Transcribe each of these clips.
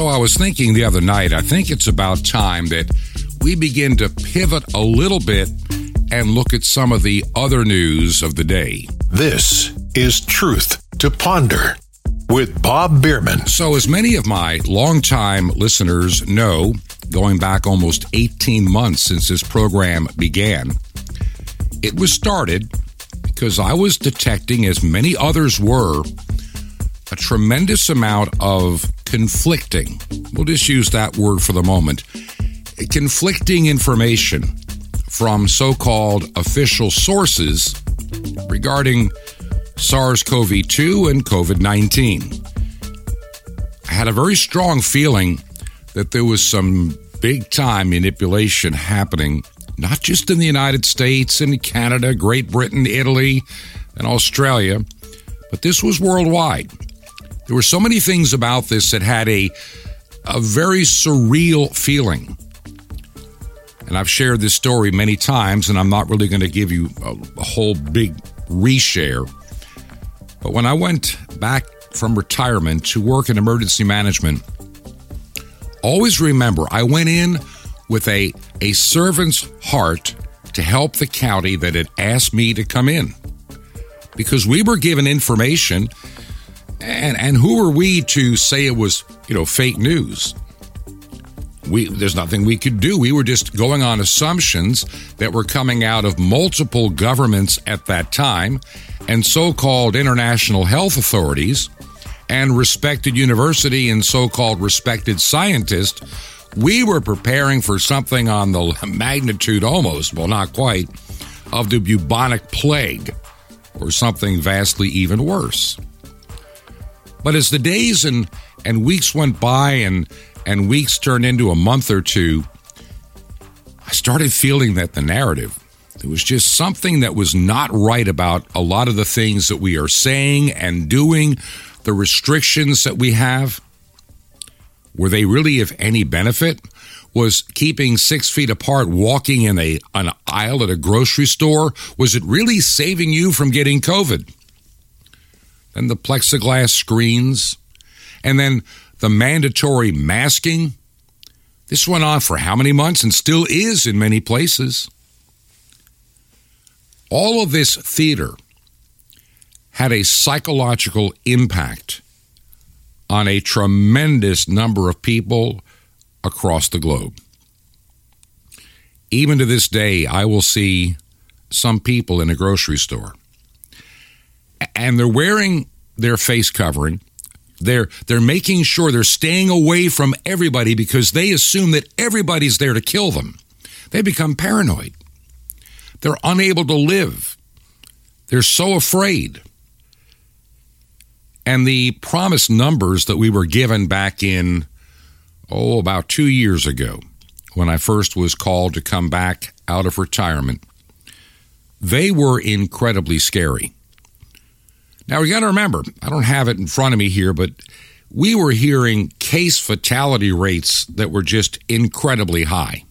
So I was thinking the other night, I think it's about time that we begin to pivot a little bit and look at some of the other news of the day. This is Truth to Ponder with Bob Biermann. So as many of my longtime listeners know, going back almost 18 months since this program began, it was started because I was detecting, as many others were, a tremendous amount of conflicting, we'll just use that word for the moment, conflicting information from so-called official sources regarding SARS-CoV-2 and COVID-19. I had a very strong feeling that there was some big-time manipulation happening, not just in the United States and Canada, Great Britain, Italy, and Australia, but this was worldwide. There were so many things about this that had a very surreal feeling. And I've shared this story many times, and I'm not really going to give you a whole big reshare. But when I went back from retirement to work in emergency management, always remember, I went in with a servant's heart to help the county that had asked me to come in. Because we were given information, and who were we to say it was, fake news? There's nothing we could do. We were just going on assumptions that were coming out of multiple governments at that time and so-called international health authorities and respected university and so-called respected scientists. We were preparing for something on the magnitude almost, well, not quite, of the bubonic plague or something vastly even worse. But as the days and weeks went by and weeks turned into a month or two, I started feeling that the narrative, there was just something that was not right about a lot of the things that we are saying and doing, the restrictions that we have. Were they really of any benefit? Was keeping 6 feet apart, walking in an aisle at a grocery store, was it really saving you from getting COVID? Then the plexiglass screens, and then the mandatory masking. This went on for how many months and still is in many places. All of this theater had a psychological impact on a tremendous number of people across the globe. Even to this day, I will see some people in a grocery store, and they're wearing their face covering. They're making sure they're staying away from everybody because they assume that everybody's there to kill them. They become paranoid. They're unable to live. They're so afraid. And the promised numbers that we were given back in, about 2 years ago, when I first was called to come back out of retirement, they were incredibly scary. Now, we got to remember, I don't have it in front of me here, but we were hearing case fatality rates that were just incredibly high.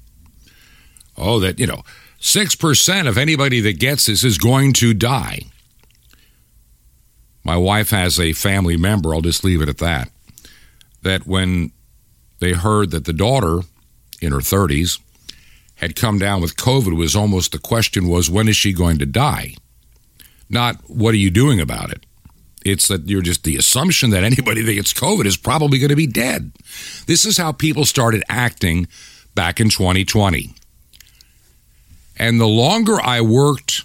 6% of anybody that gets this is going to die. My wife has a family member, I'll just leave it at that when they heard that the daughter in her 30s had come down with COVID, was almost the question was, when is she going to die? Not what are you doing about it? It's that you're just the assumption that anybody that gets COVID is probably going to be dead. This is how people started acting back in 2020. And the longer I worked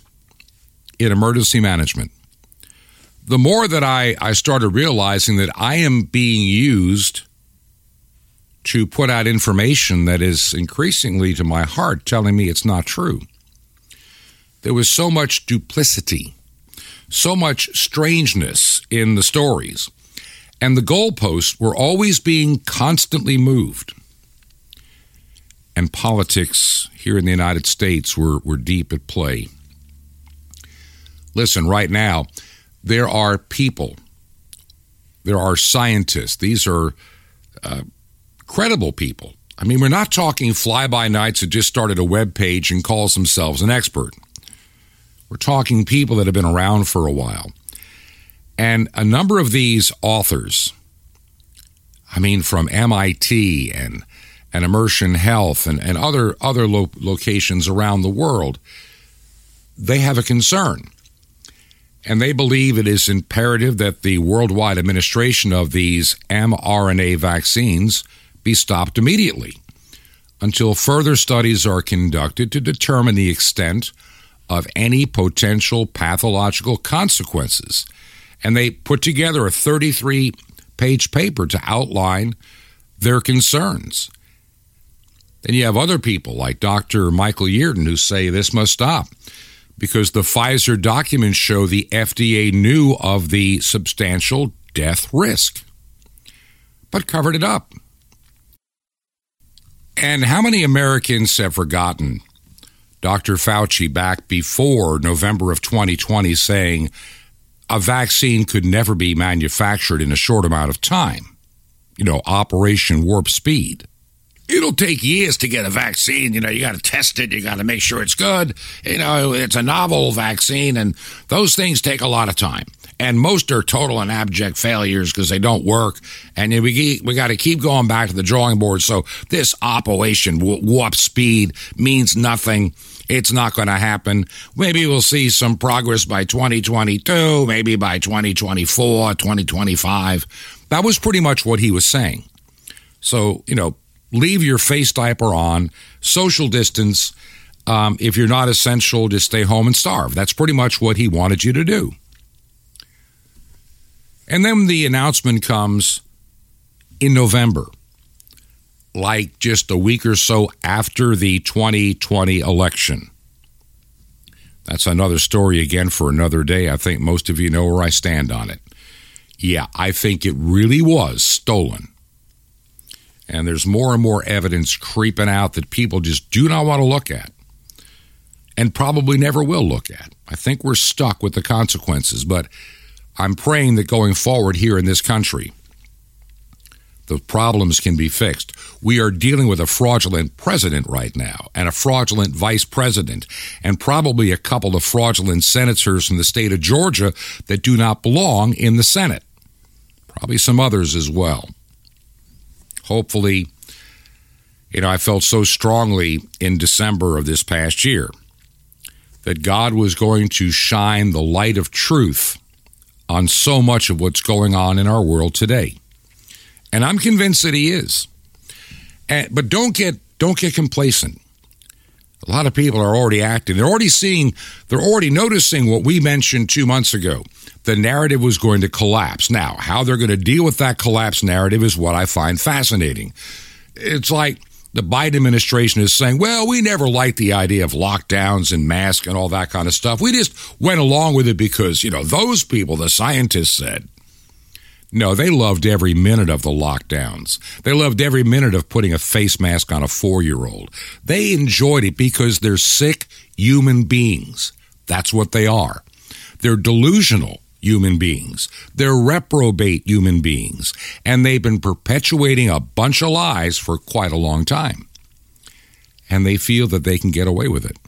in emergency management, the more that I started realizing that I am being used to put out information that is increasingly to my heart telling me it's not true. There was so much duplicity, so much strangeness in the stories, and the goalposts were always being constantly moved. And politics here in the United States were deep at play. Listen, right now, there are people, there are scientists. These are credible people. I mean, we're not talking fly-by-nights who just started a web page and calls themselves an expert. We're talking people that have been around for a while. And a number of these authors I mean, from MIT and Immersion Health and other locations around the world, they have a concern. And they believe it is imperative that the worldwide administration of these mRNA vaccines be stopped immediately until further studies are conducted to determine the extent of any potential pathological consequences. And they put together a 33-page paper to outline their concerns. Then you have other people like Dr. Michael Yeadon who say this must stop because the Pfizer documents show the FDA knew of the substantial death risk but covered it up. And how many Americans have forgotten Dr. Fauci back before November of 2020 saying a vaccine could never be manufactured in a short amount of time? You know, Operation Warp Speed. It'll take years to get a vaccine. You know, you got to test it. You got to make sure it's good. You know, it's a novel vaccine, and those things take a lot of time. And most are total and abject failures because they don't work. And we got to keep going back to the drawing board. So this Operation Warp Speed means nothing. It's not going to happen. Maybe we'll see some progress by 2022, maybe by 2024, 2025. That was pretty much what he was saying. So, you know, leave your face diaper on, social distance. If you're not essential, just stay home and starve. That's pretty much what he wanted you to do. And then the announcement comes in November, like just a week or so after the 2020 election. That's another story again for another day. I think most of you know where I stand on it. Yeah, I think it really was stolen. And there's more and more evidence creeping out that people just do not want to look at and probably never will look at. I think we're stuck with the consequences, but I'm praying that going forward here in this country, the problems can be fixed. We are dealing with a fraudulent president right now and a fraudulent vice president and probably a couple of fraudulent senators from the state of Georgia that do not belong in the Senate. Probably some others as well. Hopefully, you know, I felt so strongly in December of this past year that God was going to shine the light of truth on so much of what's going on in our world today. And I'm convinced that he is. But don't get complacent. A lot of people are already acting. They're already noticing what we mentioned 2 months ago. The narrative was going to collapse. Now, how they're going to deal with that collapse narrative is what I find fascinating. It's like the Biden administration is saying, well, we never liked the idea of lockdowns and masks and all that kind of stuff. We just went along with it because, you know, those people, the scientists said. No, they loved every minute of the lockdowns. They loved every minute of putting a face mask on a 4-year-old. They enjoyed it because they're sick human beings. That's what they are. They're delusional human beings. They're reprobate human beings. And they've been perpetuating a bunch of lies for quite a long time. And they feel that they can get away with it.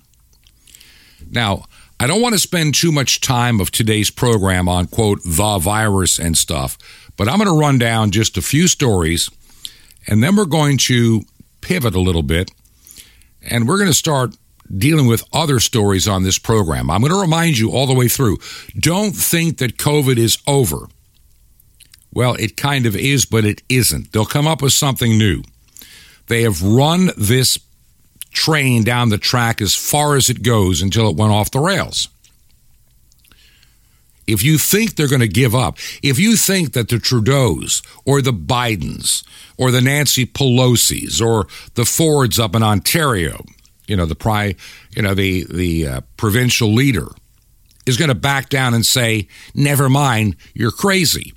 Now, I don't want to spend too much time of today's program on, quote, the virus and stuff, but I'm going to run down just a few stories, and then we're going to pivot a little bit, and we're going to start dealing with other stories on this program. I'm going to remind you all the way through, don't think that COVID is over. Well, it kind of is, but it isn't. They'll come up with something new. They have run this train down the track as far as it goes until it went off the rails. If you think they're going to give up, if you think that the Trudeaus or the Bidens or the Nancy Pelosi's or the Fords up in Ontario, you know, the provincial leader is going to back down and say, never mind, you're crazy.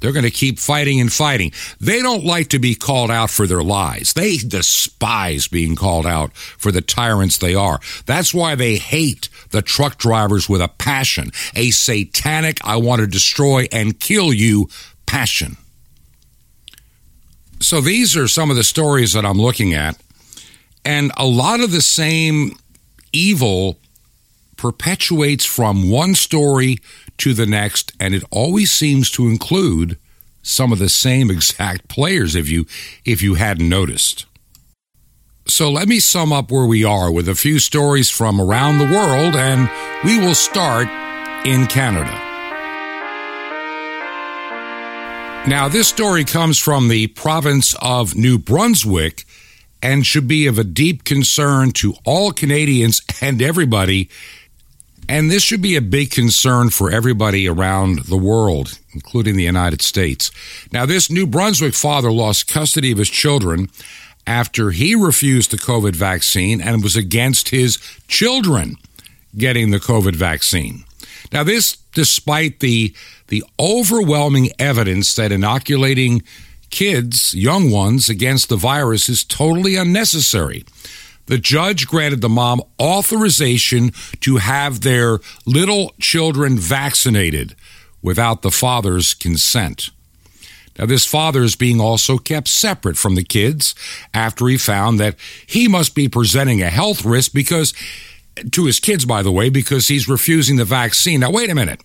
They're going to keep fighting and fighting. They don't like to be called out for their lies. They despise being called out for the tyrants they are. That's why they hate the truck drivers with a passion, a satanic, I want to destroy and kill you passion. So these are some of the stories that I'm looking at. And a lot of the same evil perpetuates from one story to the next, and it always seems to include some of the same exact players if you hadn't noticed. So let me sum up where we are with a few stories from around the world, and we will start in Canada. Now, this story comes from the province of New Brunswick and should be of a deep concern to all Canadians and everybody. And this should be a big concern for everybody around the world, including the United States. Now, this New Brunswick father lost custody of his children after he refused the COVID vaccine and was against his children getting the COVID vaccine. Now, this despite the overwhelming evidence that inoculating kids, young ones, against the virus is totally unnecessary. The judge granted the mom authorization to have their little children vaccinated without the father's consent. Now, this father is being also kept separate from the kids after he found that he must be presenting a health risk because to his kids, by the way, because he's refusing the vaccine. Now, wait a minute.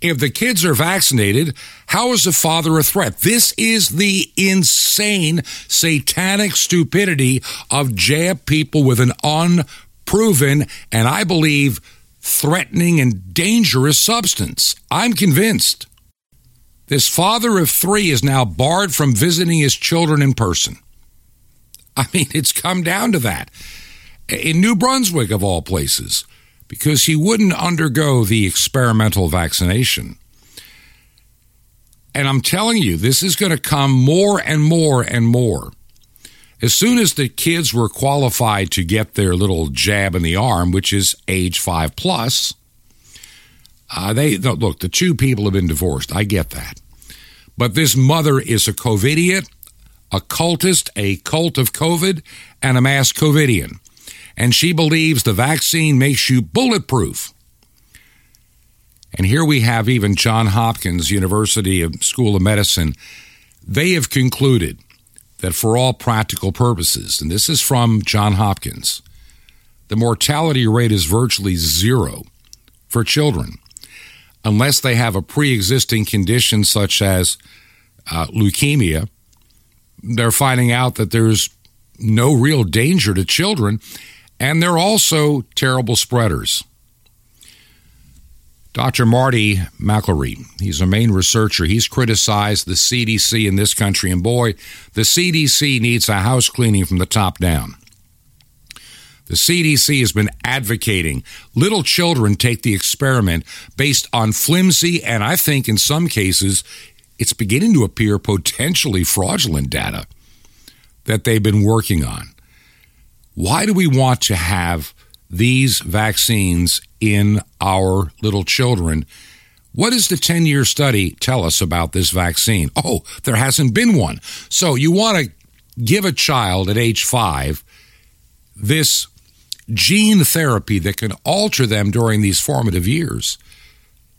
If the kids are vaccinated, how is the father a threat? This is the insane, satanic stupidity of JAB people with an unproven and, I believe, threatening and dangerous substance. I'm convinced. This father of three is now barred from visiting his children in person. I mean, it's come down to that. In New Brunswick, of all places, because he wouldn't undergo the experimental vaccination. And I'm telling you, this is going to come more and more and more. As soon as the kids were qualified to get their little jab in the arm, which is age 5+, the two people have been divorced. I get that. But this mother is a COVIDiot, a cultist, a cult of COVID, and a mass COVIDian. And she believes the vaccine makes you bulletproof. And here we have even Johns Hopkins University School of Medicine. They have concluded that for all practical purposes, and this is from Johns Hopkins, the mortality rate is virtually zero for children unless they have a pre-existing condition such as leukemia. They're finding out that there's no real danger to children. And they're also terrible spreaders. Dr. Marty McElroy, he's a Maine researcher. He's criticized the CDC in this country. And boy, the CDC needs a house cleaning from the top down. The CDC has been advocating little children take the experiment based on flimsy, and I think in some cases, it's beginning to appear potentially fraudulent data that they've been working on. Why do we want to have these vaccines in our little children? What does the 10-year study tell us about this vaccine? Oh, there hasn't been one. So you want to give a child at age 5 this gene therapy that can alter them during these formative years.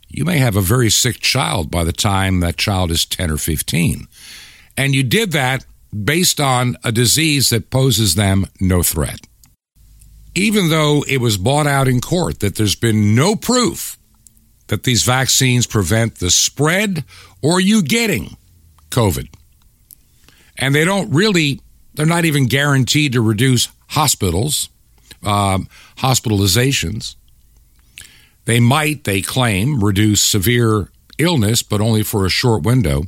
You may have a very sick child by the time that child is 10 or 15. And you did that based on a disease that poses them no threat. Even though it was bought out in court that there's been no proof that these vaccines prevent the spread or you getting COVID. And they're not even guaranteed to reduce hospitalizations. They claim, reduce severe illness, but only for a short window.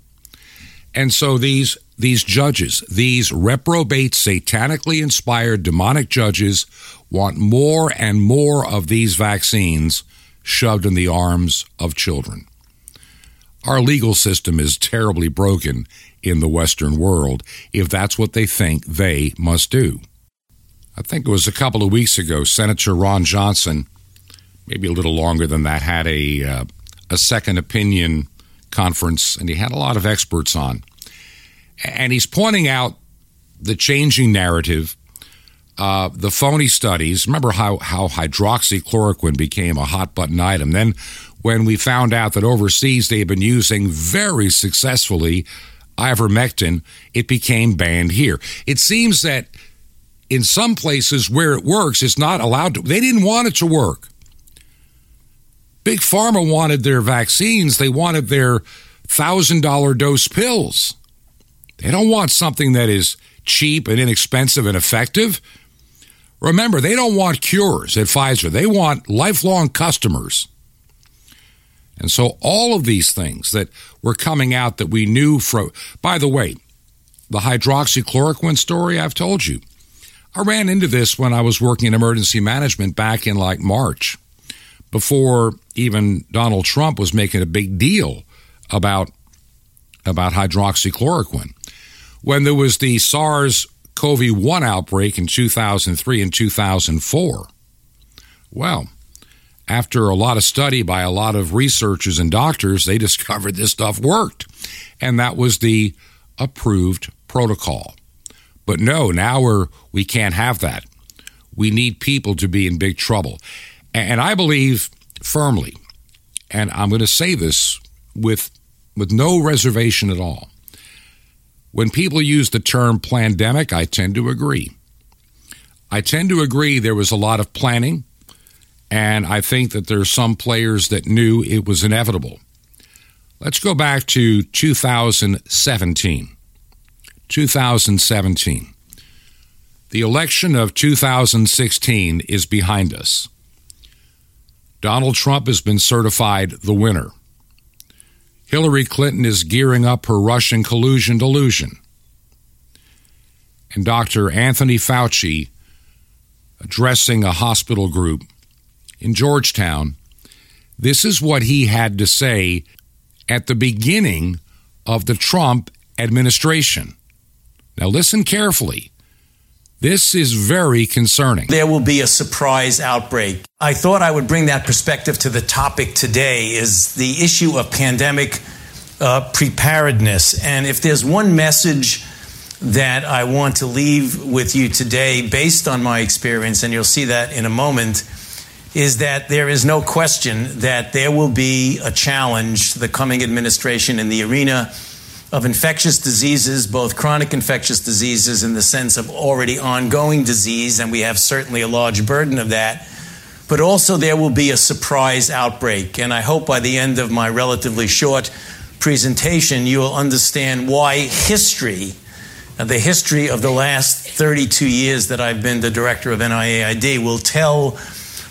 And so these judges, these reprobate, satanically inspired, demonic judges want more and more of these vaccines shoved in the arms of children. Our legal system is terribly broken in the Western world if that's what they think they must do. I think it was a couple of weeks ago, Senator Ron Johnson, maybe a little longer than that, had a second opinion conference, and he had a lot of experts on. And he's pointing out the changing narrative, the phony studies. Remember how hydroxychloroquine became a hot-button item. Then when we found out that overseas they had been using very successfully ivermectin, it became banned here. It seems that in some places where it works, it's not allowed to. They didn't want it to work. Big Pharma wanted their vaccines. They wanted their $1,000 dose pills. They don't want something that is cheap and inexpensive and effective. Remember, they don't want cures at Pfizer. They want lifelong customers. And so all of these things that were coming out that we knew from, by the way, the hydroxychloroquine story I've told you. I ran into this when I was working in emergency management back in like March, before even Donald Trump was making a big deal about hydroxychloroquine. When there was the SARS-CoV-1 outbreak in 2003 and 2004, well, after a lot of study by a lot of researchers and doctors, they discovered this stuff worked. And that was the approved protocol. But no, now we can't have that. We need people to be in big trouble. And I believe firmly, and I'm going to say this with no reservation at all, when people use the term plandemic, I tend to agree. I tend to agree there was a lot of planning, and I think that there are some players that knew it was inevitable. Let's go back to 2017. 2017. The election of 2016 is behind us. Donald Trump has been certified the winner. Hillary Clinton is gearing up her Russian collusion delusion. And Dr. Anthony Fauci, addressing a hospital group in Georgetown, this is what he had to say at the beginning of the Trump administration. Now listen carefully. This is very concerning. There will be a surprise outbreak. I thought I would bring that perspective to the topic today is the issue of pandemic preparedness. And if there's one message that I want to leave with you today based on my experience, and you'll see that in a moment, is that there is no question that there will be a challenge to the coming administration in the arena of infectious diseases, both chronic infectious diseases in the sense of already ongoing disease, and we have certainly a large burden of that, but also there will be a surprise outbreak. And I hope by the end of my relatively short presentation, you will understand why history, the history of the last 32 years that I've been the director of NIAID, will tell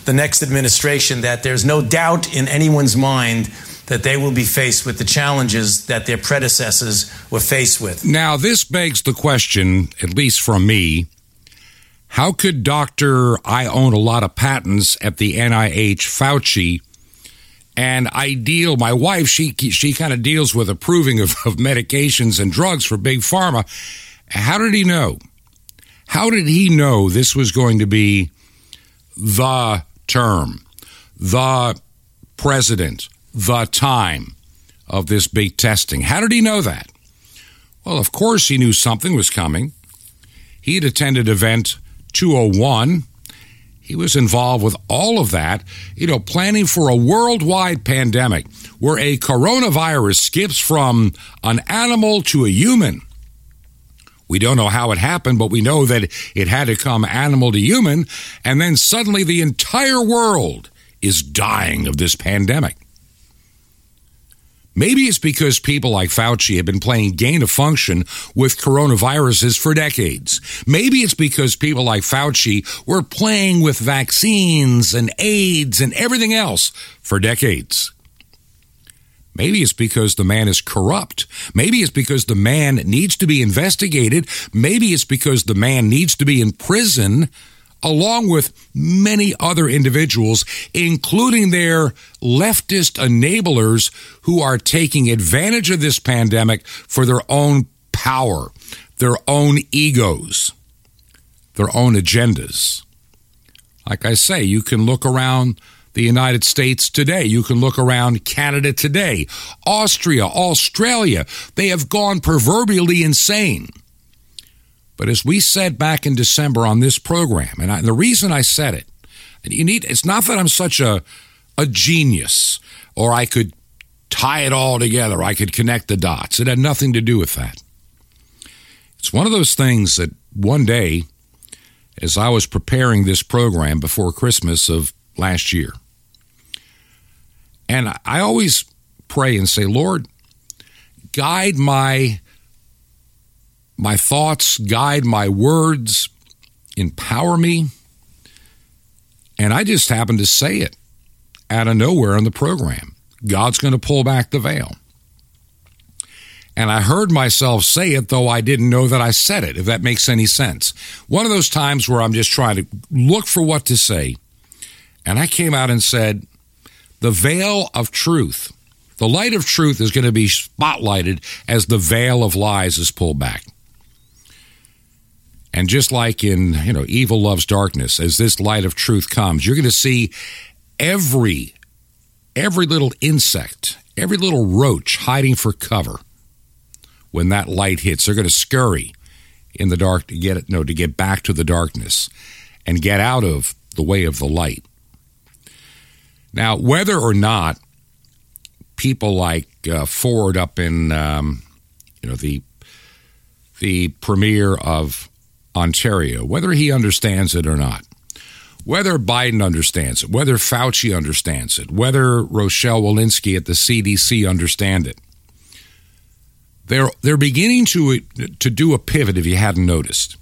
the next administration that there's no doubt in anyone's mind that they will be faced with the challenges that their predecessors were faced with. Now, this begs the question, at least from me, how could Dr. I own a lot of patents at the NIH Fauci, and I deal, my wife, she kind of deals with approving of medications and drugs for big pharma. How did he know? How did he know this was going to be the term, the president, the time of this big testing? How did he know that? Well, of course he knew something was coming. He had attended Event 201. He was involved with all of that, planning for a worldwide pandemic where a coronavirus skips from an animal to a human. We don't know how it happened, but we know that it had to come animal to human, and then suddenly the entire world is dying of this pandemic. Maybe it's because people like Fauci have been playing gain of function with coronaviruses for decades. Maybe it's because people like Fauci were playing with vaccines and AIDS and everything else for decades. Maybe it's because the man is corrupt. Maybe it's because the man needs to be investigated. Maybe it's because the man needs to be in prison, along with many other individuals, including their leftist enablers who are taking advantage of this pandemic for their own power, their own egos, their own agendas. Like I say, you can look around the United States today. You can look around Canada today, Austria, Australia. They have gone proverbially insane. But as we said back in December on this program, and the reason I said it, it's not that I'm such a genius or I could tie it all together, I could connect the dots. It had nothing to do with that. It's one of those things that one day, as I was preparing this program before Christmas of last year. And I always pray and say, Lord, guide my thoughts, guide my words, empower me. And I just happened to say it out of nowhere on the program. God's going to pull back the veil. And I heard myself say it, though I didn't know that I said it, if that makes any sense. One of those times where I'm just trying to look for what to say. And I came out and said, the veil of truth, the light of truth is going to be spotlighted as the veil of lies is pulled back. And just like in, Evil Loves Darkness, as this light of truth comes, you're going to see every little insect, every little roach hiding for cover. When that light hits, they're going to scurry in the dark to get back to the darkness and get out of the way of the light. Now, whether or not people like Ford up in, the premier of Ontario, whether he understands it or not, whether Biden understands it, whether Fauci understands it, whether Rochelle Walensky at the CDC understand it, they're beginning to do a pivot, if you hadn't noticed,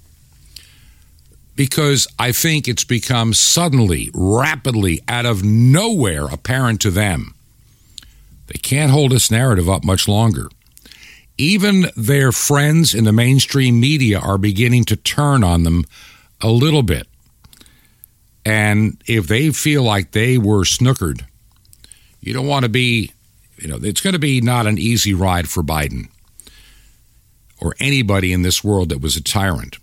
because I think it's become suddenly, rapidly, out of nowhere apparent to them. They can't hold this narrative up much longer. Even their friends in the mainstream media are beginning to turn on them a little bit. And if they feel like they were snookered, you don't want to be, it's going to be not an easy ride for Biden or anybody in this world that was a tyrant.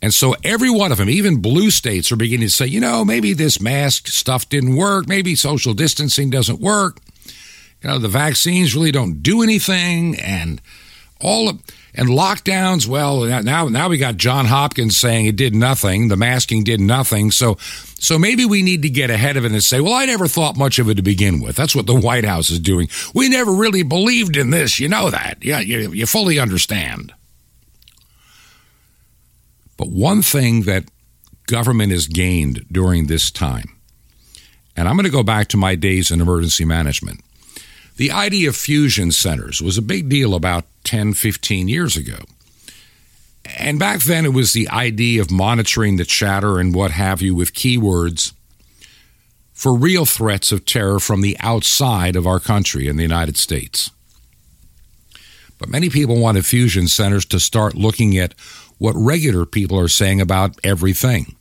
And so every one of them, even blue states, are beginning to say, maybe this mask stuff didn't work. Maybe social distancing doesn't work. The vaccines really don't do anything, and lockdowns. Well, now we got Johns Hopkins saying it did nothing. The masking did nothing. So maybe we need to get ahead of it and say, well, I never thought much of it to begin with. That's what the White House is doing. We never really believed in this. You know that. Yeah, you fully understand. But one thing that government has gained during this time, and I'm going to go back to my days in emergency management. The idea of fusion centers was a big deal about 10, 15 years ago. And back then it was the idea of monitoring the chatter and what have you with keywords for real threats of terror from the outside of our country in the United States. But many people wanted fusion centers to start looking at what regular people are saying about everything.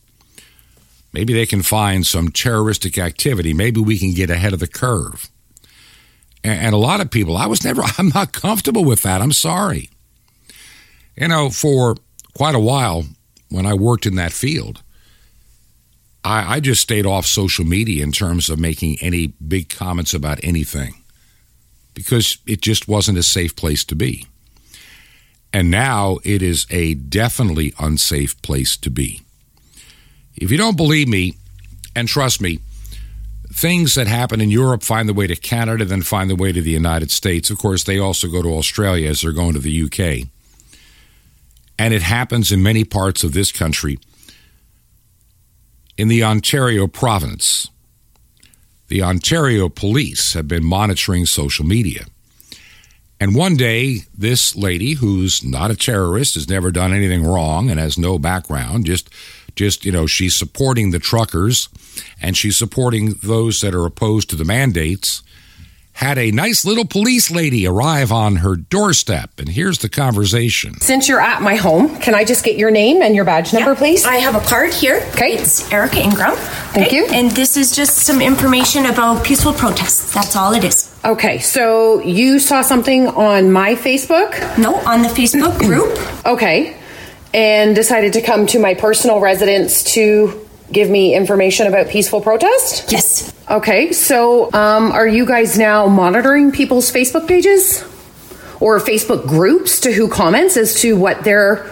Maybe they can find some terroristic activity. Maybe we can get ahead of the curve. And a lot of people, I'm not comfortable with that. I'm sorry. For quite a while when I worked in that field, I just stayed off social media in terms of making any big comments about anything because it just wasn't a safe place to be. And now it is a definitely unsafe place to be. If you don't believe me, and trust me, things that happen in Europe find the way to Canada, then find the way to the United States. Of course, they also go to Australia as they're going to the UK. And it happens in many parts of this country. In the Ontario province, the Ontario Police have been monitoring social media. And one day, this lady, who's not a terrorist, has never done anything wrong and has no background, just she's supporting the truckers and she's supporting those that are opposed to the mandates, had a nice little police lady arrive on her doorstep. And here's the conversation. Since you're at my home, can I just get your name and your badge number, please? I have a card here. Okay. It's Erica Ingram. Thank you. And this is just some information about peaceful protests. That's all it is. Okay, so you saw something on my Facebook? No, on the Facebook group. Okay. And decided to come to my personal residence to give me information about peaceful protest? Yes. Okay, so are you guys now monitoring people's Facebook pages or Facebook groups to who comments as to what their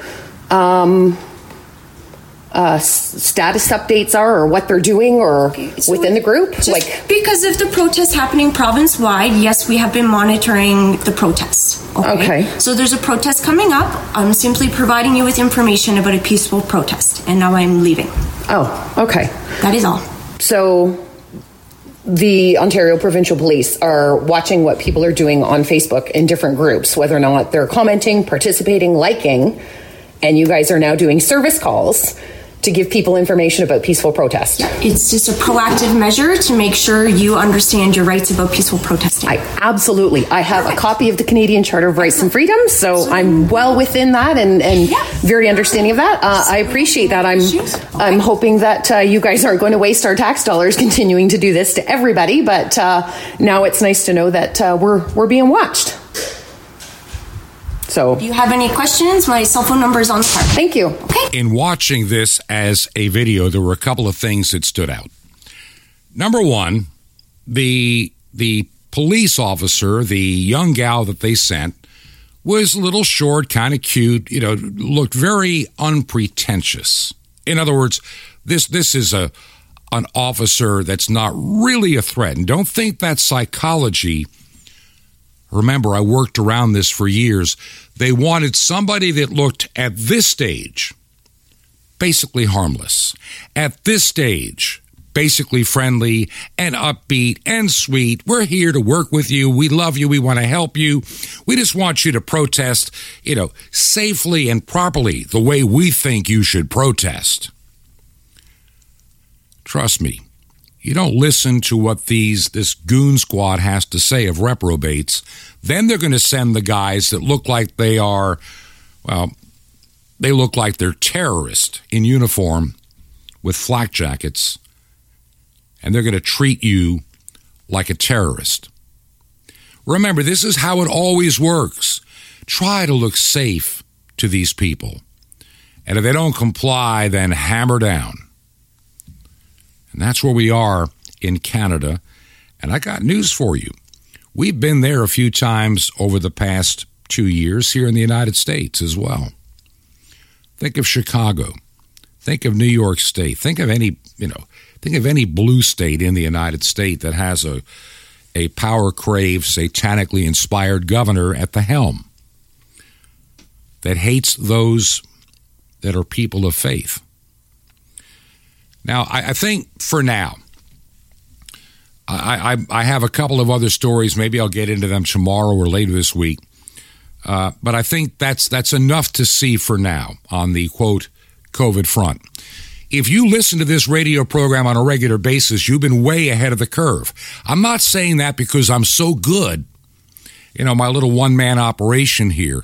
status updates are or what they're doing or within the group? Because of the protests happening province-wide, yes, we have been monitoring the protests. Okay. So there's a protest coming up. I'm simply providing you with information about a peaceful protest, and now I'm leaving. Oh, okay. That is all. So the Ontario Provincial Police are watching what people are doing on Facebook in different groups, whether or not they're commenting, participating, liking, and you guys are now doing service calls to give people information about peaceful protest. It's just a proactive measure to make sure you understand your rights about peaceful protesting. I have a copy of the Canadian Charter of Rights and Freedoms, so I'm well within that and very understanding of that. I appreciate that. I'm hoping that you guys aren't going to waste our tax dollars continuing to do this to everybody, but now it's nice to know that we're being watched. So, if you have any questions, my cell phone number is on screen. Thank you. Okay. In watching this as a video, there were a couple of things that stood out. Number one, the police officer, the young gal that they sent, was a little short, kind of cute, you know, looked very unpretentious. In other words, this is an officer that's not really a threat. And don't think that's psychology. Remember, I worked around this for years. They wanted somebody that looked at this stage basically harmless, at this stage basically friendly and upbeat and sweet. We're here to work with you. We love you. We want to help you. We just want you to protest, you know, safely and properly the way we think you should protest. Trust me. You don't listen to what this goon squad has to say of reprobates. Then they're going to send the guys that look like they are, well, they look like they're terrorists in uniform with flak jackets, and they're going to treat you like a terrorist. Remember, this is how it always works. Try to look safe to these people. And if they don't comply, then hammer down. And that's where we are in Canada. And I got news for you. We've been there a few times over the past 2 years here in the United States as well. Think of Chicago. Think of New York State. Think of any blue state in the United States that has a power-craved, satanically inspired governor at the helm that hates those that are people of faith. Now, I think for now, I have a couple of other stories. Maybe I'll get into them tomorrow or later this week. But I think that's enough to see for now on the, quote, COVID front. If you listen to this radio program on a regular basis, you've been way ahead of the curve. I'm not saying that because I'm so good. You know, my little one-man operation here.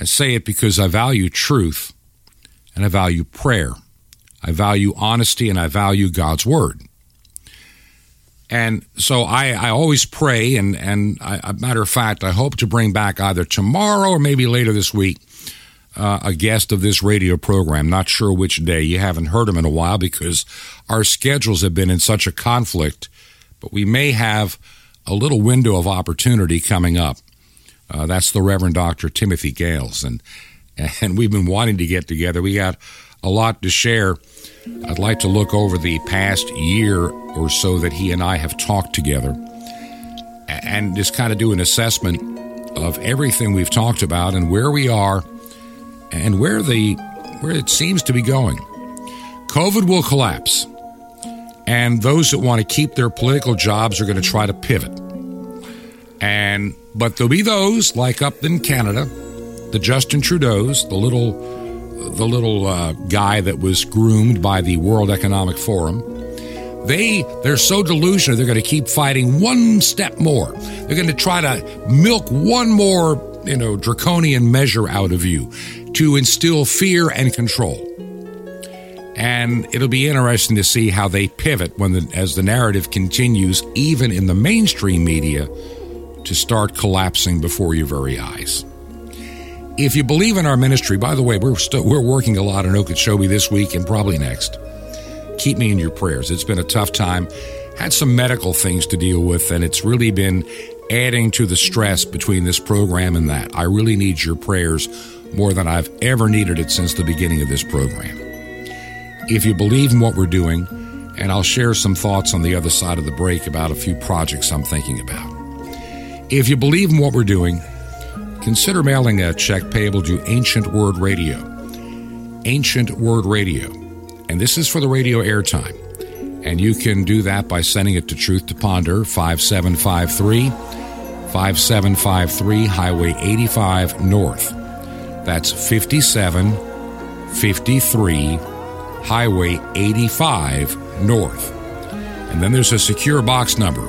I say it because I value truth and I value prayer. I value honesty, and I value God's word. And so I always pray, and matter of fact, I hope to bring back either tomorrow or maybe later this week a guest of this radio program. Not sure which day. You haven't heard him in a while because our schedules have been in such a conflict, but we may have a little window of opportunity coming up. That's the Reverend Dr. Timothy Gales, and we've been wanting to get together. We got a lot to share. I'd like to look over the past year or so that he and I have talked together and just kind of do an assessment of everything we've talked about and where we are and where it seems to be going. COVID will collapse, and those that want to keep their political jobs are going to try to pivot. But there'll be those, like up in Canada, the Justin Trudeaus, the little guy that was groomed by the World Economic Forum. They're so delusional, they're going to keep fighting one step more. They're going to try to milk one more, draconian measure out of you to instill fear and control. And it'll be interesting to see how they pivot as the narrative continues, even in the mainstream media, to start collapsing before your very eyes. If you believe in our ministry, by the way, we're working a lot in Okeechobee this week and probably next. Keep me in your prayers. It's been a tough time. Had some medical things to deal with, and it's really been adding to the stress between this program and that. I really need your prayers more than I've ever needed it since the beginning of this program. If you believe in what we're doing, and I'll share some thoughts on the other side of the break about a few projects I'm thinking about. If you believe in what we're doing, consider mailing a check payable to Ancient Word Radio. Ancient Word Radio. And this is for the radio airtime. And you can do that by sending it to Truth to Ponder, 5753, 5753 Highway 85 North. That's 5753 Highway 85 North. And then there's a secure box number,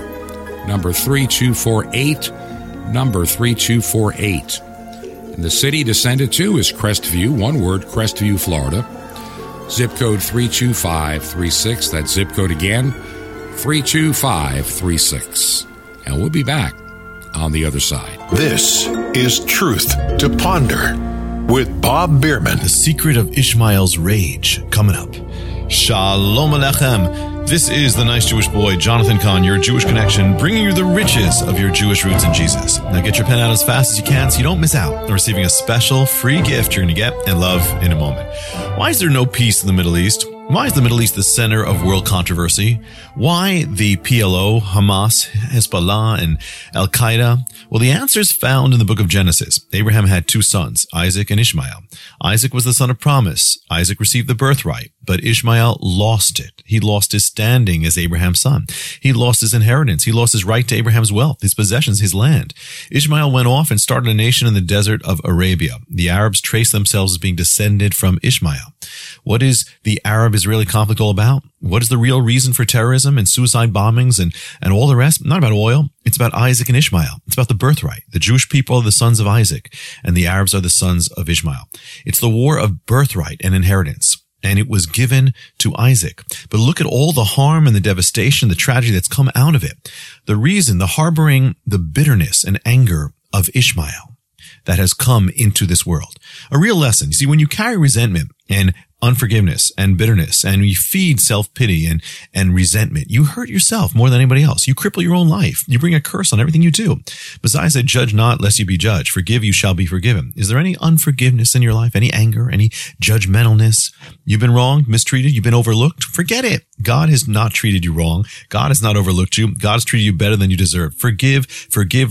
number 3248, number 3248. And the city to send it to is Crestview, one word, Crestview, Florida. Zip code 32536. That zip code again, 32536. And we'll be back on the other side. This is Truth to Ponder with Bob Biermann. The secret of Ishmael's rage coming up. Shalom Aleichem. This is the nice Jewish boy, Jonathan Cahn, your Jewish connection, bringing you the riches of your Jewish roots in Jesus. Now get your pen out as fast as you can so you don't miss out on receiving a special free gift you're going to get and love in a moment. Why is there no peace in the Middle East? Why is the Middle East the center of world controversy? Why the PLO, Hamas, Hezbollah, and Al-Qaeda? Well, the answer is found in the book of Genesis. Abraham had two sons, Isaac and Ishmael. Isaac was the son of promise. Isaac received the birthright, but Ishmael lost it. He lost his standing as Abraham's son. He lost his inheritance. He lost his right to Abraham's wealth, his possessions, his land. Ishmael went off and started a nation in the desert of Arabia. The Arabs trace themselves as being descended from Ishmael. What is the Arab-Israeli conflict all about? What is the real reason for terrorism and suicide bombings and all the rest? Not about oil. It's about Isaac and Ishmael. It's about the birthright. The Jewish people are the sons of Isaac, and the Arabs are the sons of Ishmael. It's the war of birthright and inheritance. And it was given to Isaac. But look at all the harm and the devastation, the tragedy that's come out of it. The reason, the harboring, the bitterness and anger of Ishmael that has come into this world. A real lesson. You see, when you carry resentment and unforgiveness and bitterness, and you feed self-pity and resentment, you hurt yourself more than anybody else. You cripple your own life. You bring a curse on everything you do. Messiah said, judge not, lest you be judged. Forgive, you shall be forgiven. Is there any unforgiveness in your life? Any anger? Any judgmentalness? You've been wronged, mistreated. You've been overlooked. Forget it. God has not treated you wrong. God has not overlooked you. God has treated you better than you deserve. Forgive,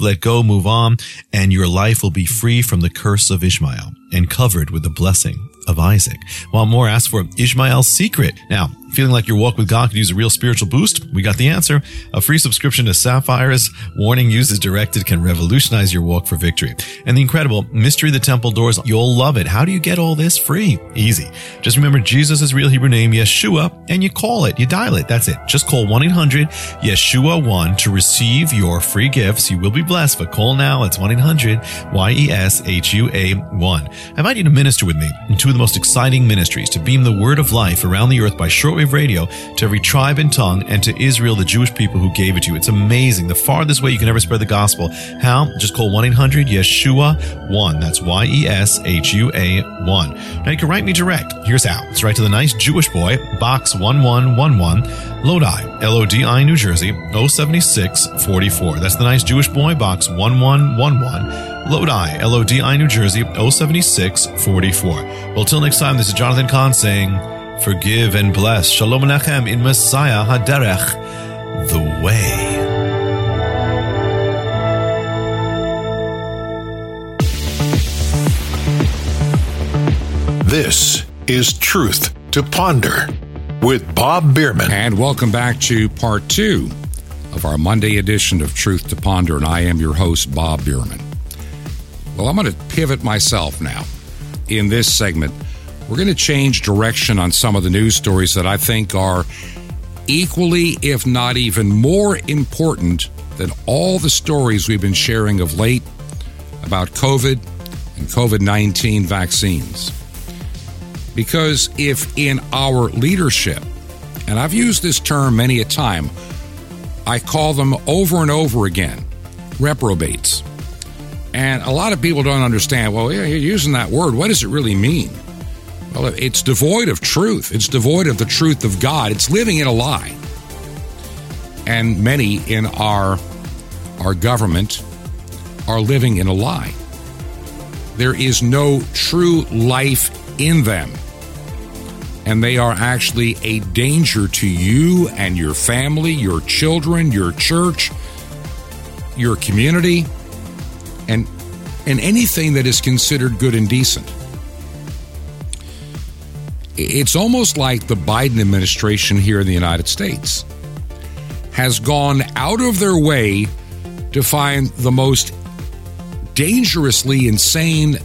let go, move on, and your life will be free from the curse of Ishmael and covered with the blessing of Isaac. Want more? Ask for Ishmael's Secret. Now, feeling like your walk with God could use a real spiritual boost? We got the answer. A free subscription to Sapphire's Warning Used as Directed can revolutionize your walk for victory. And the incredible Mystery of the Temple Doors. You'll love it. How do you get all this free? Easy. Just remember Jesus' real Hebrew name, Yeshua, and you call it. You dial it. That's it. Just call 1-800-YESHUA-1 to receive your free gifts. You will be blessed, but call now. It's 1-800-YESHUA-1. I invite you to minister with me in two of the most exciting ministries to beam the word of life around the earth by shortwave radio to every tribe and tongue, and to Israel, the Jewish people who gave it to you. It's amazing. The farthest way you can ever spread the gospel. How? Just call 1-800-YESHUA-1. That's YESHUA-1. Now you can write me direct. Here's how. It's right to the nice Jewish boy, Box 1111, Lodi, Lodi, New Jersey, 07644. That's the nice Jewish boy, Box 1111. Lodi, Lodi, New Jersey, 07644. Well, till next time, this is Jonathan Cahn saying, forgive and bless. Shalom Aleichem in Messiah HaDerech, the way. This is Truth to Ponder with Bob Biermann. And welcome back to part two of our Monday edition of Truth to Ponder, and I am your host, Bob Biermann. Well, I'm going to pivot myself now. In this segment, we're going to change direction on some of the news stories that I think are equally, if not even more important than all the stories we've been sharing of late about COVID and COVID-19 vaccines. Because if in our leadership, and I've used this term many a time, I call them over and over again, reprobates. And a lot of people don't understand, well, you're using that word. What does it really mean? Well, it's devoid of truth. It's devoid of the truth of God. It's living in a lie. And many in our government are living in a lie. There is no true life in them. And they are actually a danger to you and your family, your children, your church, your community, and anything that is considered good and decent. it's almost like the Biden administration here in the United States has gone out of their way to find the most dangerously insane,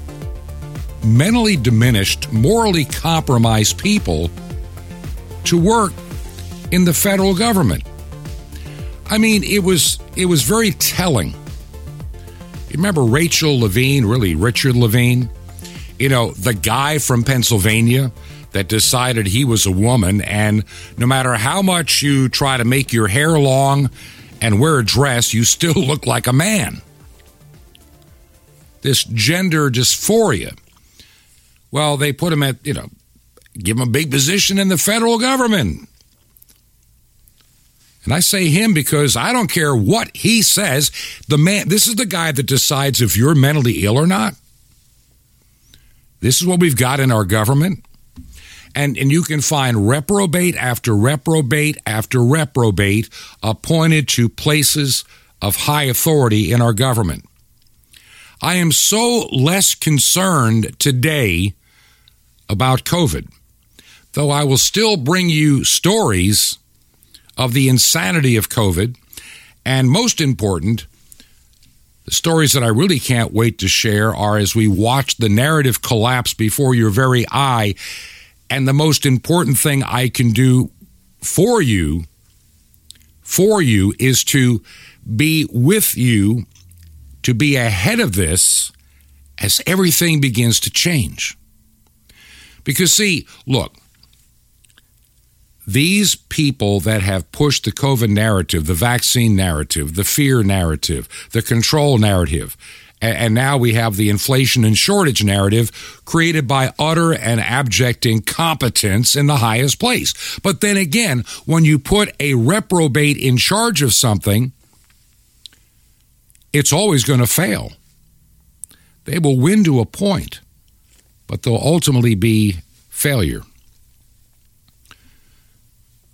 mentally diminished, morally compromised people to work in the federal government. I mean, it was very telling. You remember Rachel Levine, really Richard Levine? You know, the guy from Pennsylvania that decided he was a woman, and no matter how much you try to make your hair long and wear a dress, you still look like a man. This gender dysphoria. Well, they put him at, give him a big position in the federal government. And I say him because I don't care what he says. The man, this is the guy that decides if you're mentally ill or not. This is what we've got in our government. And you can find reprobate after reprobate after reprobate appointed to places of high authority in our government. I am so less concerned today about COVID, though I will still bring you stories of the insanity of COVID, and most important, the stories that I really can't wait to share are as we watch the narrative collapse before your very eye. And the most important thing I can do for you, is to be with you, to be ahead of this as everything begins to change. Because, see, look, these people that have pushed the COVID narrative, the vaccine narrative, the fear narrative, the control narrative, and now we have the inflation and shortage narrative created by utter and abject incompetence in the highest place. But then again, when you put a reprobate in charge of something, it's always going to fail. They will win to a point, but they'll ultimately be failure.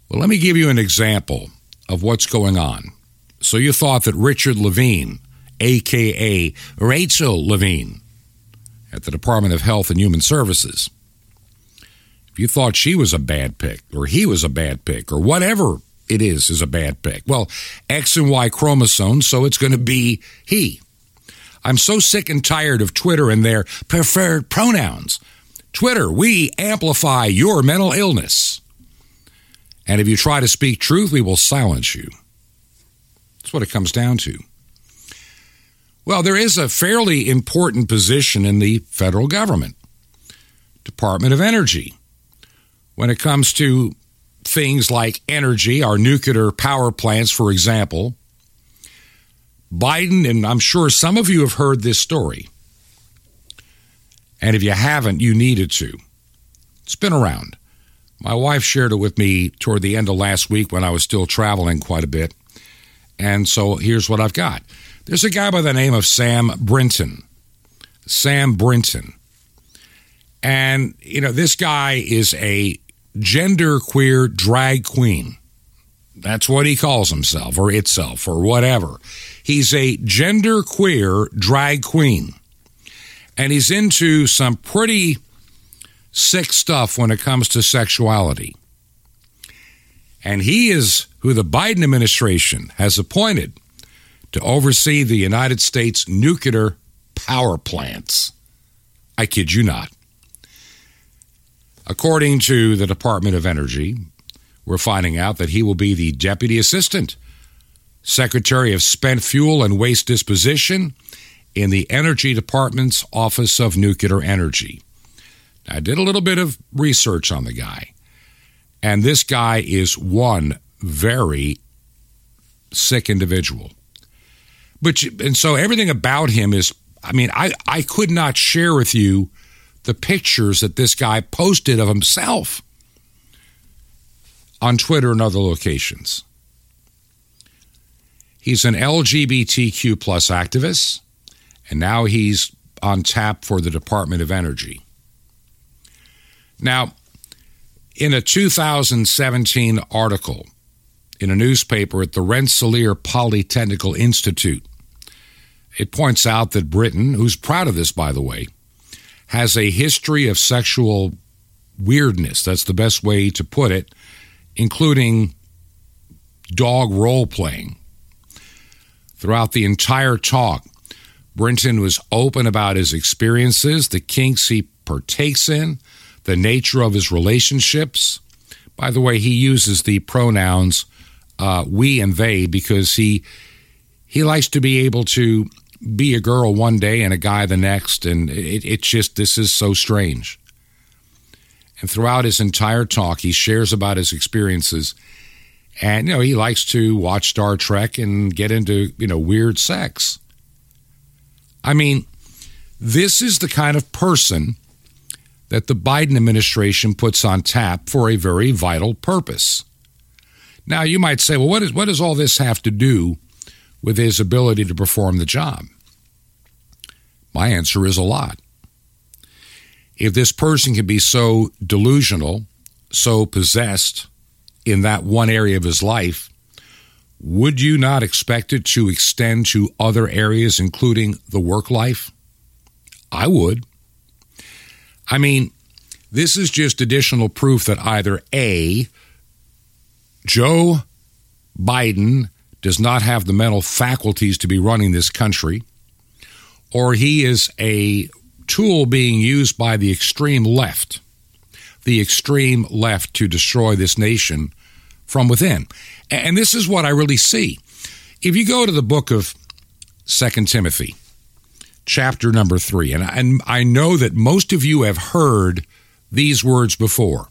Well, let me give you an example of what's going on. So you thought that Richard Levine, a.k.a. Rachel Levine, at the Department of Health and Human Services, if you thought she was a bad pick, or he was a bad pick, or whatever it is a bad pick, well, X and Y chromosomes, so it's going to be he. I'm so sick and tired of Twitter and their preferred pronouns. Twitter, we amplify your mental illness. And if you try to speak truth, we will silence you. That's what it comes down to. Well, there is a fairly important position in the federal government, Department of Energy, when it comes to things like energy, our nuclear power plants, for example. Biden, and I'm sure some of you have heard this story, and if you haven't, you needed to. It's been around. My wife shared it with me toward the end of last week when I was still traveling quite a bit, and so here's what I've got. There's a guy by the name of Sam Brinton. And, this guy is a genderqueer drag queen. That's what he calls himself or itself or whatever. He's a genderqueer drag queen. And he's into some pretty sick stuff when it comes to sexuality. And he is who the Biden administration has appointed to oversee the United States nuclear power plants. I kid you not. According to the Department of Energy, we're finding out that he will be the Deputy Assistant Secretary of Spent Fuel and Waste Disposition in the Energy Department's Office of Nuclear Energy. I did a little bit of research on the guy, and this guy is one very sick individual. And so everything about him is, I could not share with you the pictures that this guy posted of himself on Twitter and other locations. He's an LGBTQ plus activist, and now he's on tap for the Department of Energy. Now, in a 2017 article in a newspaper at the Rensselaer Polytechnical Institute, it points out that Britain, who's proud of this, by the way, has a history of sexual weirdness. That's the best way to put it, including dog role-playing. Throughout the entire talk, Brinton was open about his experiences, the kinks he partakes in, the nature of his relationships. By the way, he uses the pronouns we and they because he likes to be able to be a girl one day and a guy the next, and it's just, this is so strange. And throughout his entire talk, he shares about his experiences, and, you know, he likes to watch Star Trek and get into, you know, weird sex. I mean, this is the kind of person that the Biden administration puts on tap for a very vital purpose. Now, you might say, well, what does all this have to do with his ability to perform the job? My answer is a lot. If this person can be so delusional, so possessed in that one area of his life, would you not expect it to extend to other areas, including the work life? I would. I mean, this is just additional proof that either A, Joe Biden does not have the mental faculties to be running this country, or he is a tool being used by the extreme left to destroy this nation from within. And this is what I really see. If you go to the book of 2 Timothy, chapter number 3, and I know that most of you have heard these words before,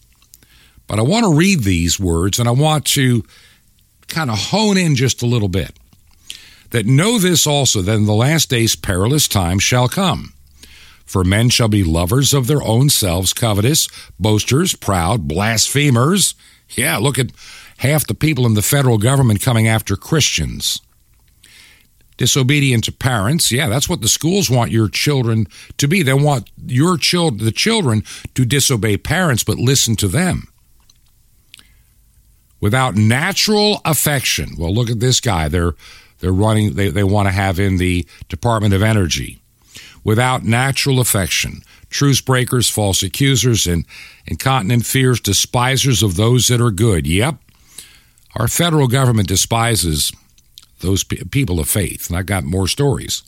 but I want to read these words, and I want to kind of hone in just a little bit. That know this also, that in the last days perilous times shall come. For men shall be lovers of their own selves, covetous, boasters, proud, blasphemers. Yeah, look at half the people in the federal government coming after Christians. Disobedient to parents. Yeah, that's what the schools want your children to be. They want your the children to disobey parents, but listen to them. Without natural affection. Well, look at this guy. They're running. They want to have in the Department of Energy. Without natural affection, truce breakers, false accusers, and incontinent fears, despisers of those that are good. Yep. Our federal government despises those people of faith. And I've got more stories.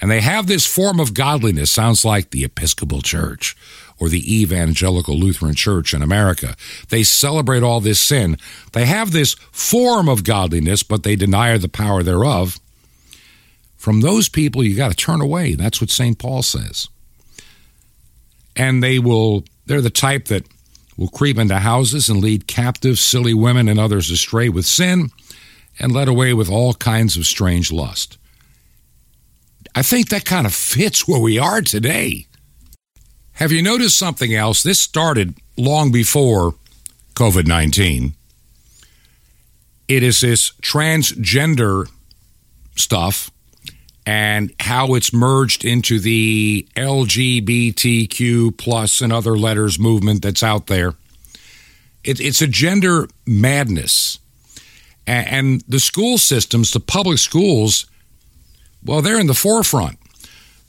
And they have this form of godliness. Sounds like the Episcopal Church or the Evangelical Lutheran Church in America. They celebrate all this sin. They have this form of godliness, but they deny the power thereof. From those people, you got to turn away. That's what St. Paul says. And they're the type that will creep into houses and lead captive silly women and others astray with sin and led away with all kinds of strange lust. I think that kind of fits where we are today. Have you noticed something else? This started long before COVID-19. It is this transgender stuff and how it's merged into the LGBTQ plus and other letters movement that's out there. It's a gender madness. And the school systems, the public schools, well, they're in the forefront.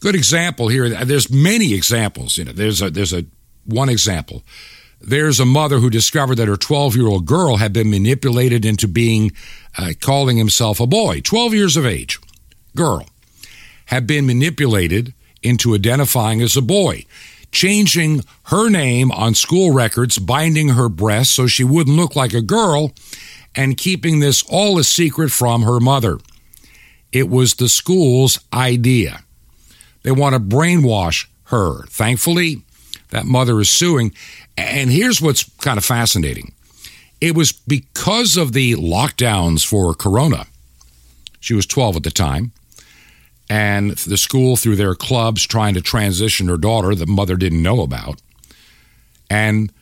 Good example here. There's many examples. You know, there's a one example. There's a mother who discovered that her 12-year-old girl had been manipulated into being calling himself a boy. 12 years of age, girl, had been manipulated into identifying as a boy, changing her name on school records, binding her breasts so she wouldn't look like a girl, and keeping this all a secret from her mother. It was the school's idea. They want to brainwash her. Thankfully, that mother is suing. And here's what's kind of fascinating. It was because of the lockdowns for Corona. She was 12 at the time. And the school, through their clubs, trying to transition her daughter, the mother didn't know about. And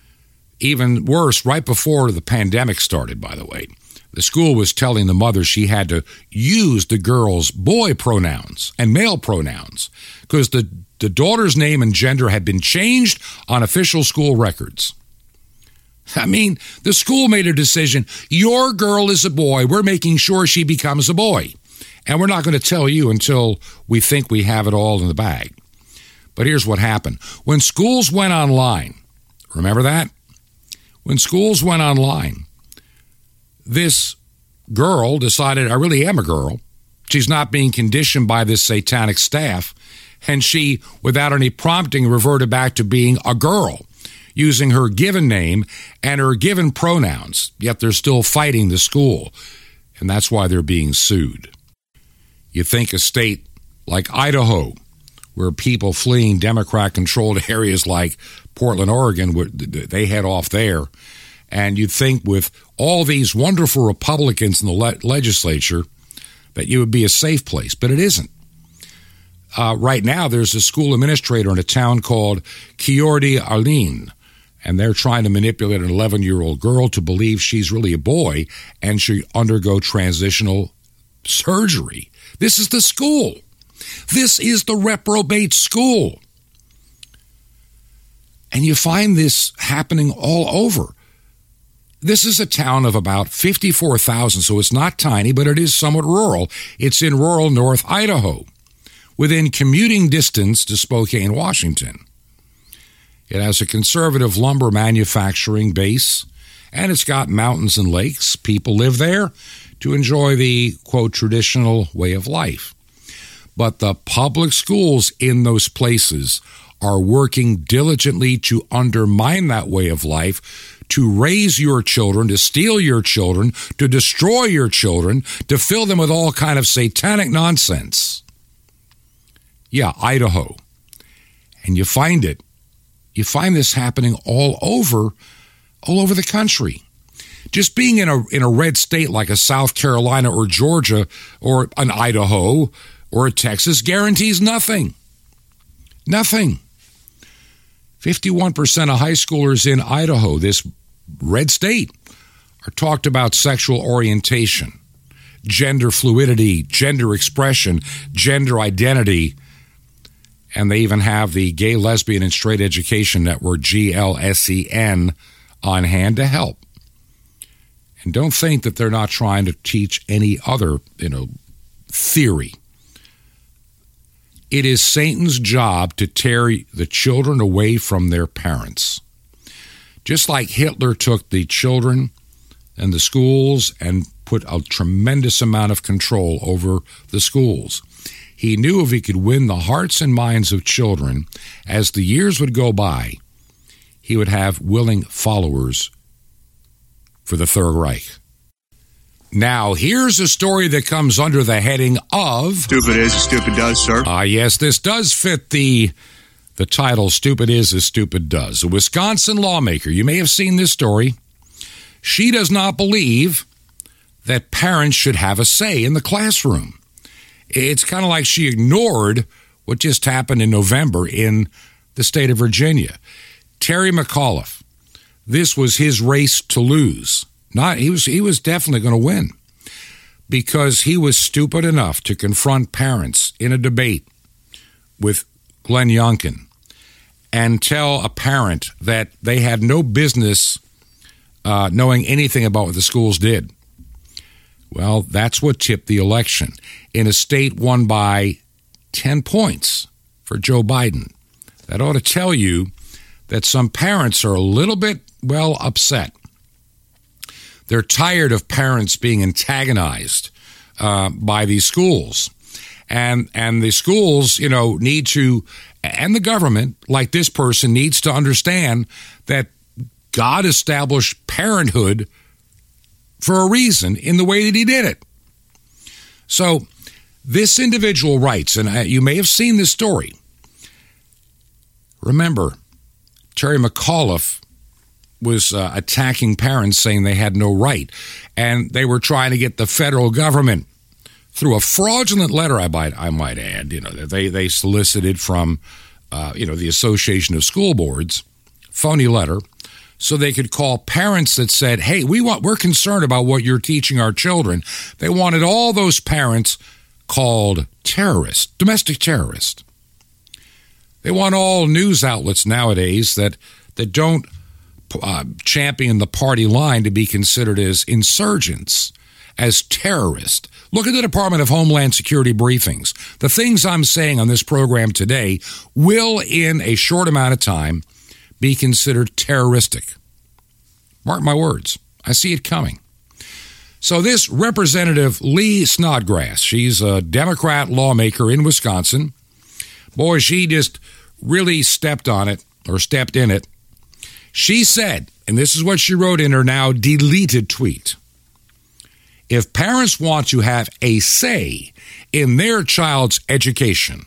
even worse, right before the pandemic started, by the way, the school was telling the mother she had to use the girl's boy pronouns and male pronouns because the daughter's name and gender had been changed on official school records. I mean, the school made a decision. Your girl is a boy. We're making sure she becomes a boy. And we're not going to tell you until we think we have it all in the bag. But here's what happened. When schools went online, Remember that? When schools went online, this girl decided, I really am a girl. She's not being conditioned by this satanic staff. And she, without any prompting, reverted back to being a girl, using her given name and her given pronouns. Yet they're still fighting the school. And that's why they're being sued. You think a state like Idaho, where people fleeing Democrat-controlled areas like Portland, Oregon, they head off there. And you'd think with all these wonderful Republicans in the legislature that you would be a safe place, but it isn't. Right now, there's a school administrator in a town called Kiordi-Arlene, and they're trying to manipulate an 11-year-old girl to believe she's really a boy and she undergo transitional surgery. This is the school. This is the reprobate school. And you find this happening all over. This is a town of about 54,000, so it's not tiny, but it is somewhat rural. It's in rural North Idaho, within commuting distance to Spokane, Washington. It has a conservative lumber manufacturing base, and it's got mountains and lakes. People live there to enjoy the, quote, traditional way of life. But the public schools in those places are working diligently to undermine that way of life, to raise your children, to steal your children, to destroy your children, to fill them with all kind of satanic nonsense. Yeah, Idaho. And you find it. You find this happening all over the country. Just being in a red state like a South Carolina or Georgia or an Idaho or a Texas guarantees nothing. Nothing. 51% of high schoolers in Idaho, this red state, are talked about sexual orientation, gender fluidity, gender expression, gender identity, and they even have the Gay, Lesbian, and Straight Education Network, GLSEN, on hand to help. And don't think that they're not trying to teach any other, theory. It is Satan's job to tear the children away from their parents. Just like Hitler took the children and the schools and put a tremendous amount of control over the schools. He knew if he could win the hearts and minds of children, as the years would go by, he would have willing followers for the Third Reich. Now, here's a story that comes under the heading of... Stupid is as stupid does, sir. Yes, this does fit the title, Stupid is as stupid does. A Wisconsin lawmaker, you may have seen this story. She does not believe that parents should have a say in the classroom. It's kind of like she ignored what just happened in November in the state of Virginia. Terry McAuliffe, this was his race to lose. He was definitely going to win because he was stupid enough to confront parents in a debate with Glenn Youngkin and tell a parent that they had no business knowing anything about what the schools did. Well, that's what tipped the election in a state won by 10 points for Joe Biden. That ought to tell you that some parents are a little bit, upset. They're tired of parents being antagonized by these schools. And the schools, need to, and the government, like this person, needs to understand that God established parenthood for a reason in the way that he did it. So this individual writes, and you may have seen this story. Remember, Terry McAuliffe was attacking parents saying they had no right. And they were trying to get the federal government through a fraudulent letter, I might add. They solicited from, the Association of School Boards, phony letter, so they could call parents that said, hey, we're concerned about what you're teaching our children. They wanted all those parents called terrorists, domestic terrorists. They want all news outlets nowadays that don't champion the party line to be considered as insurgents, as terrorists. Look at the Department of Homeland Security briefings. The things I'm saying on this program today will, in a short amount of time, be considered terroristic. Mark my words. I see it coming. So this Representative Lee Snodgrass, she's a Democrat lawmaker in Wisconsin. Boy, she just really stepped on it, or stepped in it. She said, and this is what she wrote in her now deleted tweet, if parents want to have a say in their child's education,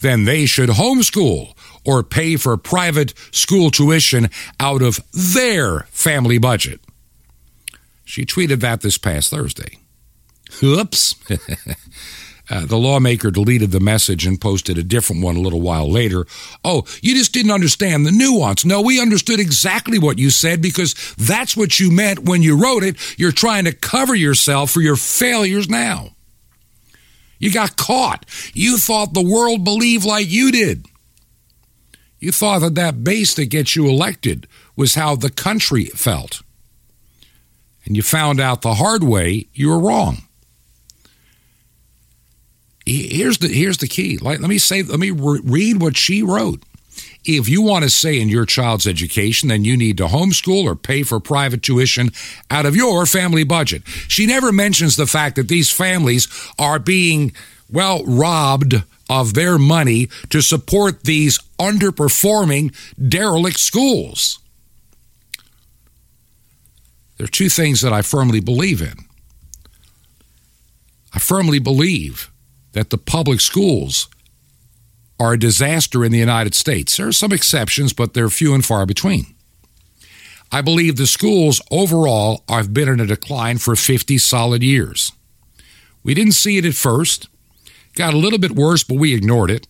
then they should homeschool or pay for private school tuition out of their family budget. She tweeted that this past Thursday. Oops. The lawmaker deleted the message and posted a different one a little while later. Oh, you just didn't understand the nuance. No, we understood exactly what you said because that's what you meant when you wrote it. You're trying to cover yourself for your failures now. You got caught. You thought the world believed like you did. You thought that that base that gets you elected was how the country felt. And you found out the hard way you were wrong. Here's the key. Let me read what she wrote. If you want a say in your child's education, then you need to homeschool or pay for private tuition out of your family budget. She never mentions the fact that these families are being, well, robbed of their money to support these underperforming, derelict schools. There are two things that I firmly believe in. I firmly believe that the public schools are a disaster in the United States. There are some exceptions, but they're few and far between. I believe the schools overall have been in a decline for 50 solid years. We didn't see it at first. Got a little bit worse, but we ignored it.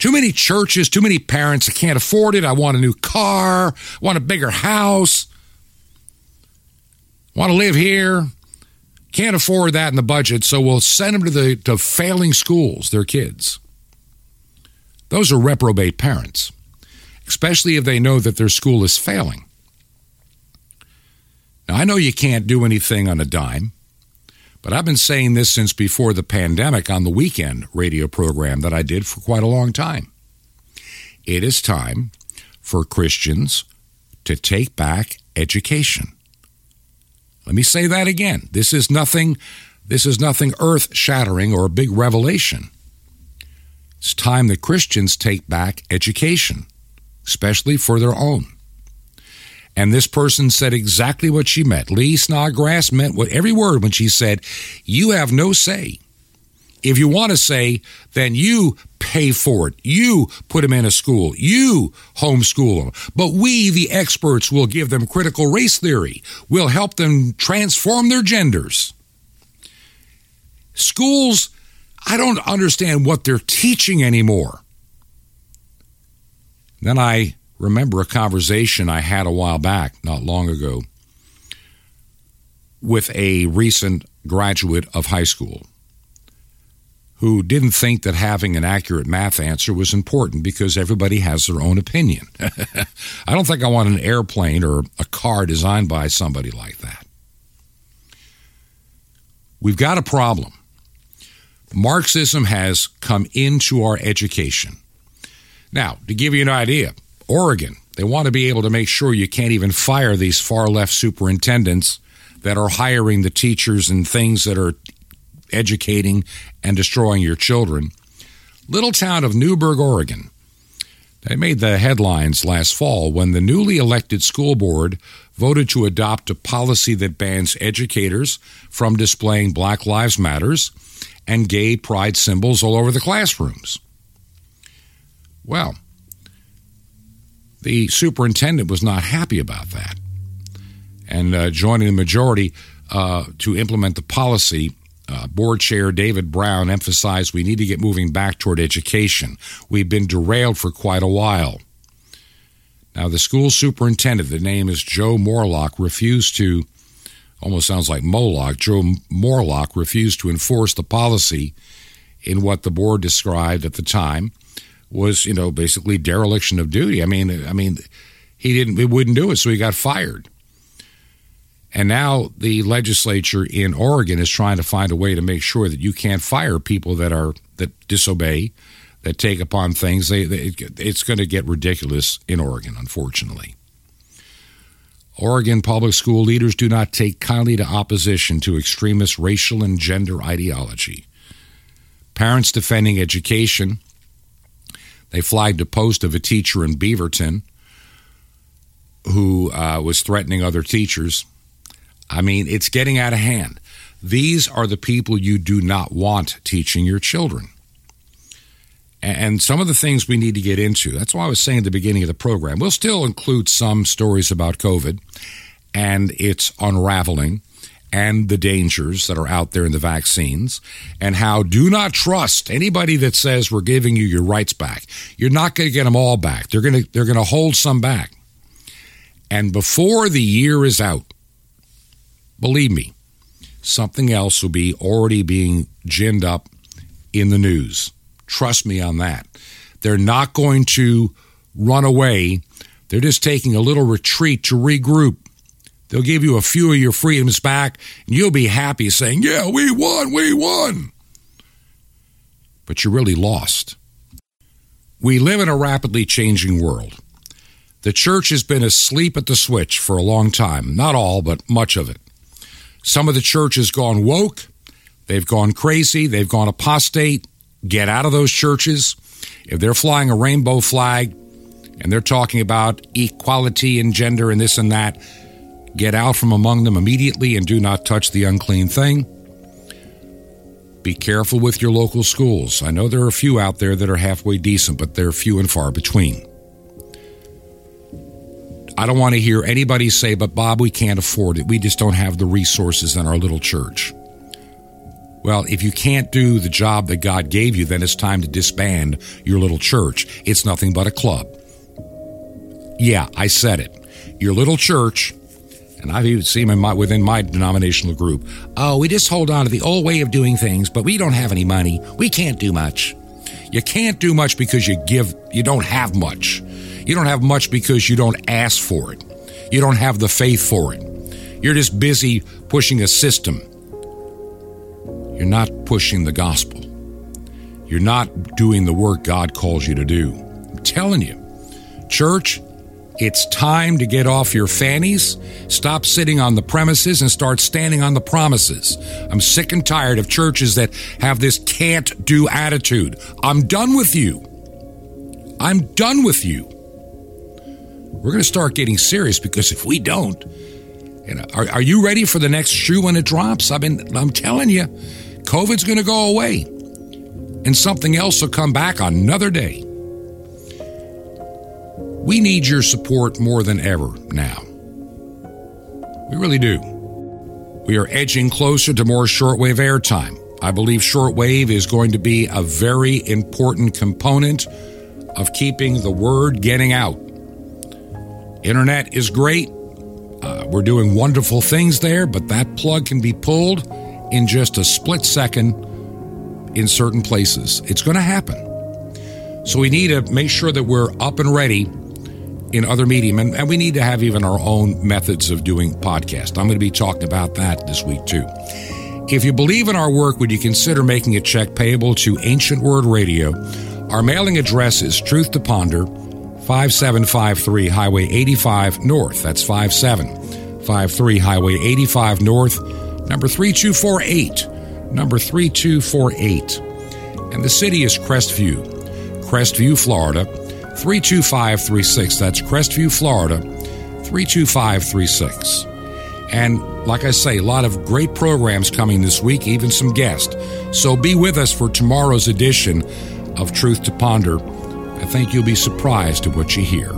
Too many churches, too many parents. I can't afford it. I want a new car. I want a bigger house. Want to live here, can't afford that in the budget, so we'll send them to failing schools, their kids. Those are reprobate parents, especially if they know that their school is failing. Now, I know you can't do anything on a dime, but I've been saying this since before the pandemic on the weekend radio program that I did for quite a long time. It is time for Christians to take back education. Let me say that again. This is nothing earth-shattering or a big revelation. It's time that Christians take back education, especially for their own. And this person said exactly what she meant. Lee Snodgrass meant every word when she said, you have no say. If you want to say, then you pay for it. You put them in a school. You homeschool them. But we, the experts, will give them critical race theory. We'll help them transform their genders. Schools, I don't understand what they're teaching anymore. Then I remember a conversation I had a while back, not long ago, with a recent graduate of high school who didn't think that having an accurate math answer was important because everybody has their own opinion. I don't think I want an airplane or a car designed by somebody like that. We've got a problem. Marxism has come into our education. Now, to give you an idea, Oregon, they want to be able to make sure you can't even fire these far-left superintendents that are hiring the teachers and things that are educating and destroying your children. Little town of Newberg, Oregon. They made the headlines last fall when the newly elected school board voted to adopt a policy that bans educators from displaying Black Lives Matters and gay pride symbols all over the classrooms. Well, the superintendent was not happy about that, and joining the majority to implement the policy, Board Chair David Brown emphasized we need to get moving back toward education. We've been derailed for quite a while. Now, the school superintendent, the name is Joe Morlock, Joe Morlock refused to enforce the policy in what the board described at the time was, basically dereliction of duty. I mean, he wouldn't do it, so he got fired. And now the legislature in Oregon is trying to find a way to make sure that you can't fire people that disobey, that take upon things. It's going to get ridiculous in Oregon, unfortunately. Oregon public school leaders do not take kindly to opposition to extremist racial and gender ideology. Parents defending education. They flagged a post of a teacher in Beaverton who was threatening other teachers. I mean, it's getting out of hand. These are the people you do not want teaching your children. And some of the things we need to get into. That's why I was saying at the beginning of the program, we'll still include some stories about COVID and its unraveling and the dangers that are out there in the vaccines and how do not trust anybody that says we're giving you your rights back. You're not going to get them all back. They're going to hold some back. And before the year is out, believe me, something else will be already being ginned up in the news. Trust me on that. They're not going to run away. They're just taking a little retreat to regroup. They'll give you a few of your freedoms back, and you'll be happy saying, yeah, we won, we won. But you really lost. We live in a rapidly changing world. The church has been asleep at the switch for a long time. Not all, but much of it. Some of the church has gone woke. They've gone crazy. They've gone apostate. Get out of those churches. If they're flying a rainbow flag and they're talking about equality and gender and this and that, get out from among them immediately and do not touch the unclean thing. Be careful with your local schools. I know there are a few out there that are halfway decent, but they're few and far between. I don't want to hear anybody say, but Bob, we can't afford it. We just don't have the resources in our little church. Well, if you can't do the job that God gave you, then it's time to disband your little church. It's nothing but a club. Yeah, I said it. Your little church, and I've even seen within my denominational group, oh, we just hold on to the old way of doing things, but we don't have any money. We can't do much. You can't do much because you don't have much. You don't have much because you don't ask for it. You don't have the faith for it. You're just busy pushing a system. You're not pushing the gospel. You're not doing the work God calls you to do. I'm telling you, church, it's time to get off your fannies, stop sitting on the premises, and start standing on the promises. I'm sick and tired of churches that have this can't-do attitude. I'm done with you. I'm done with you. We're going to start getting serious because if we don't, you know, are you ready for the next shoe when it drops? I'm telling you. COVID's going to go away, and something else will come back another day. We need your support more than ever now. We really do. We are edging closer to more shortwave airtime. I believe shortwave is going to be a very important component of keeping the word getting out. Internet is great. We're doing wonderful things there, but that plug can be pulled in just a split second in certain places. It's going to happen. So we need to make sure that we're up and ready in other medium. And we need to have even our own methods of doing podcasts. I'm going to be talking about that this week too. If you believe in our work, would you consider making a check payable to Ancient Word Radio? Our mailing address is Truth to Ponder, 5753 Highway 85 North. That's 5753 Highway 85 North. Number 3248, number 3248. And the city is Crestview, Florida, 32536. That's Crestview, Florida, 32536. And like I say, a lot of great programs coming this week, even some guests. So be with us for tomorrow's edition of Truth to Ponder. I think you'll be surprised at what you hear.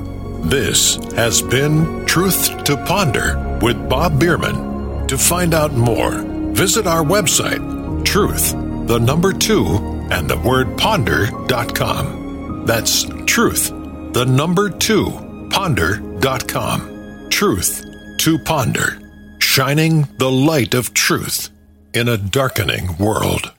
This has been Truth to Ponder with Bob Biermann. To find out more, visit our website, truth2ponder.com. That's truth2ponder.com. Truth to Ponder, shining the light of truth in a darkening world.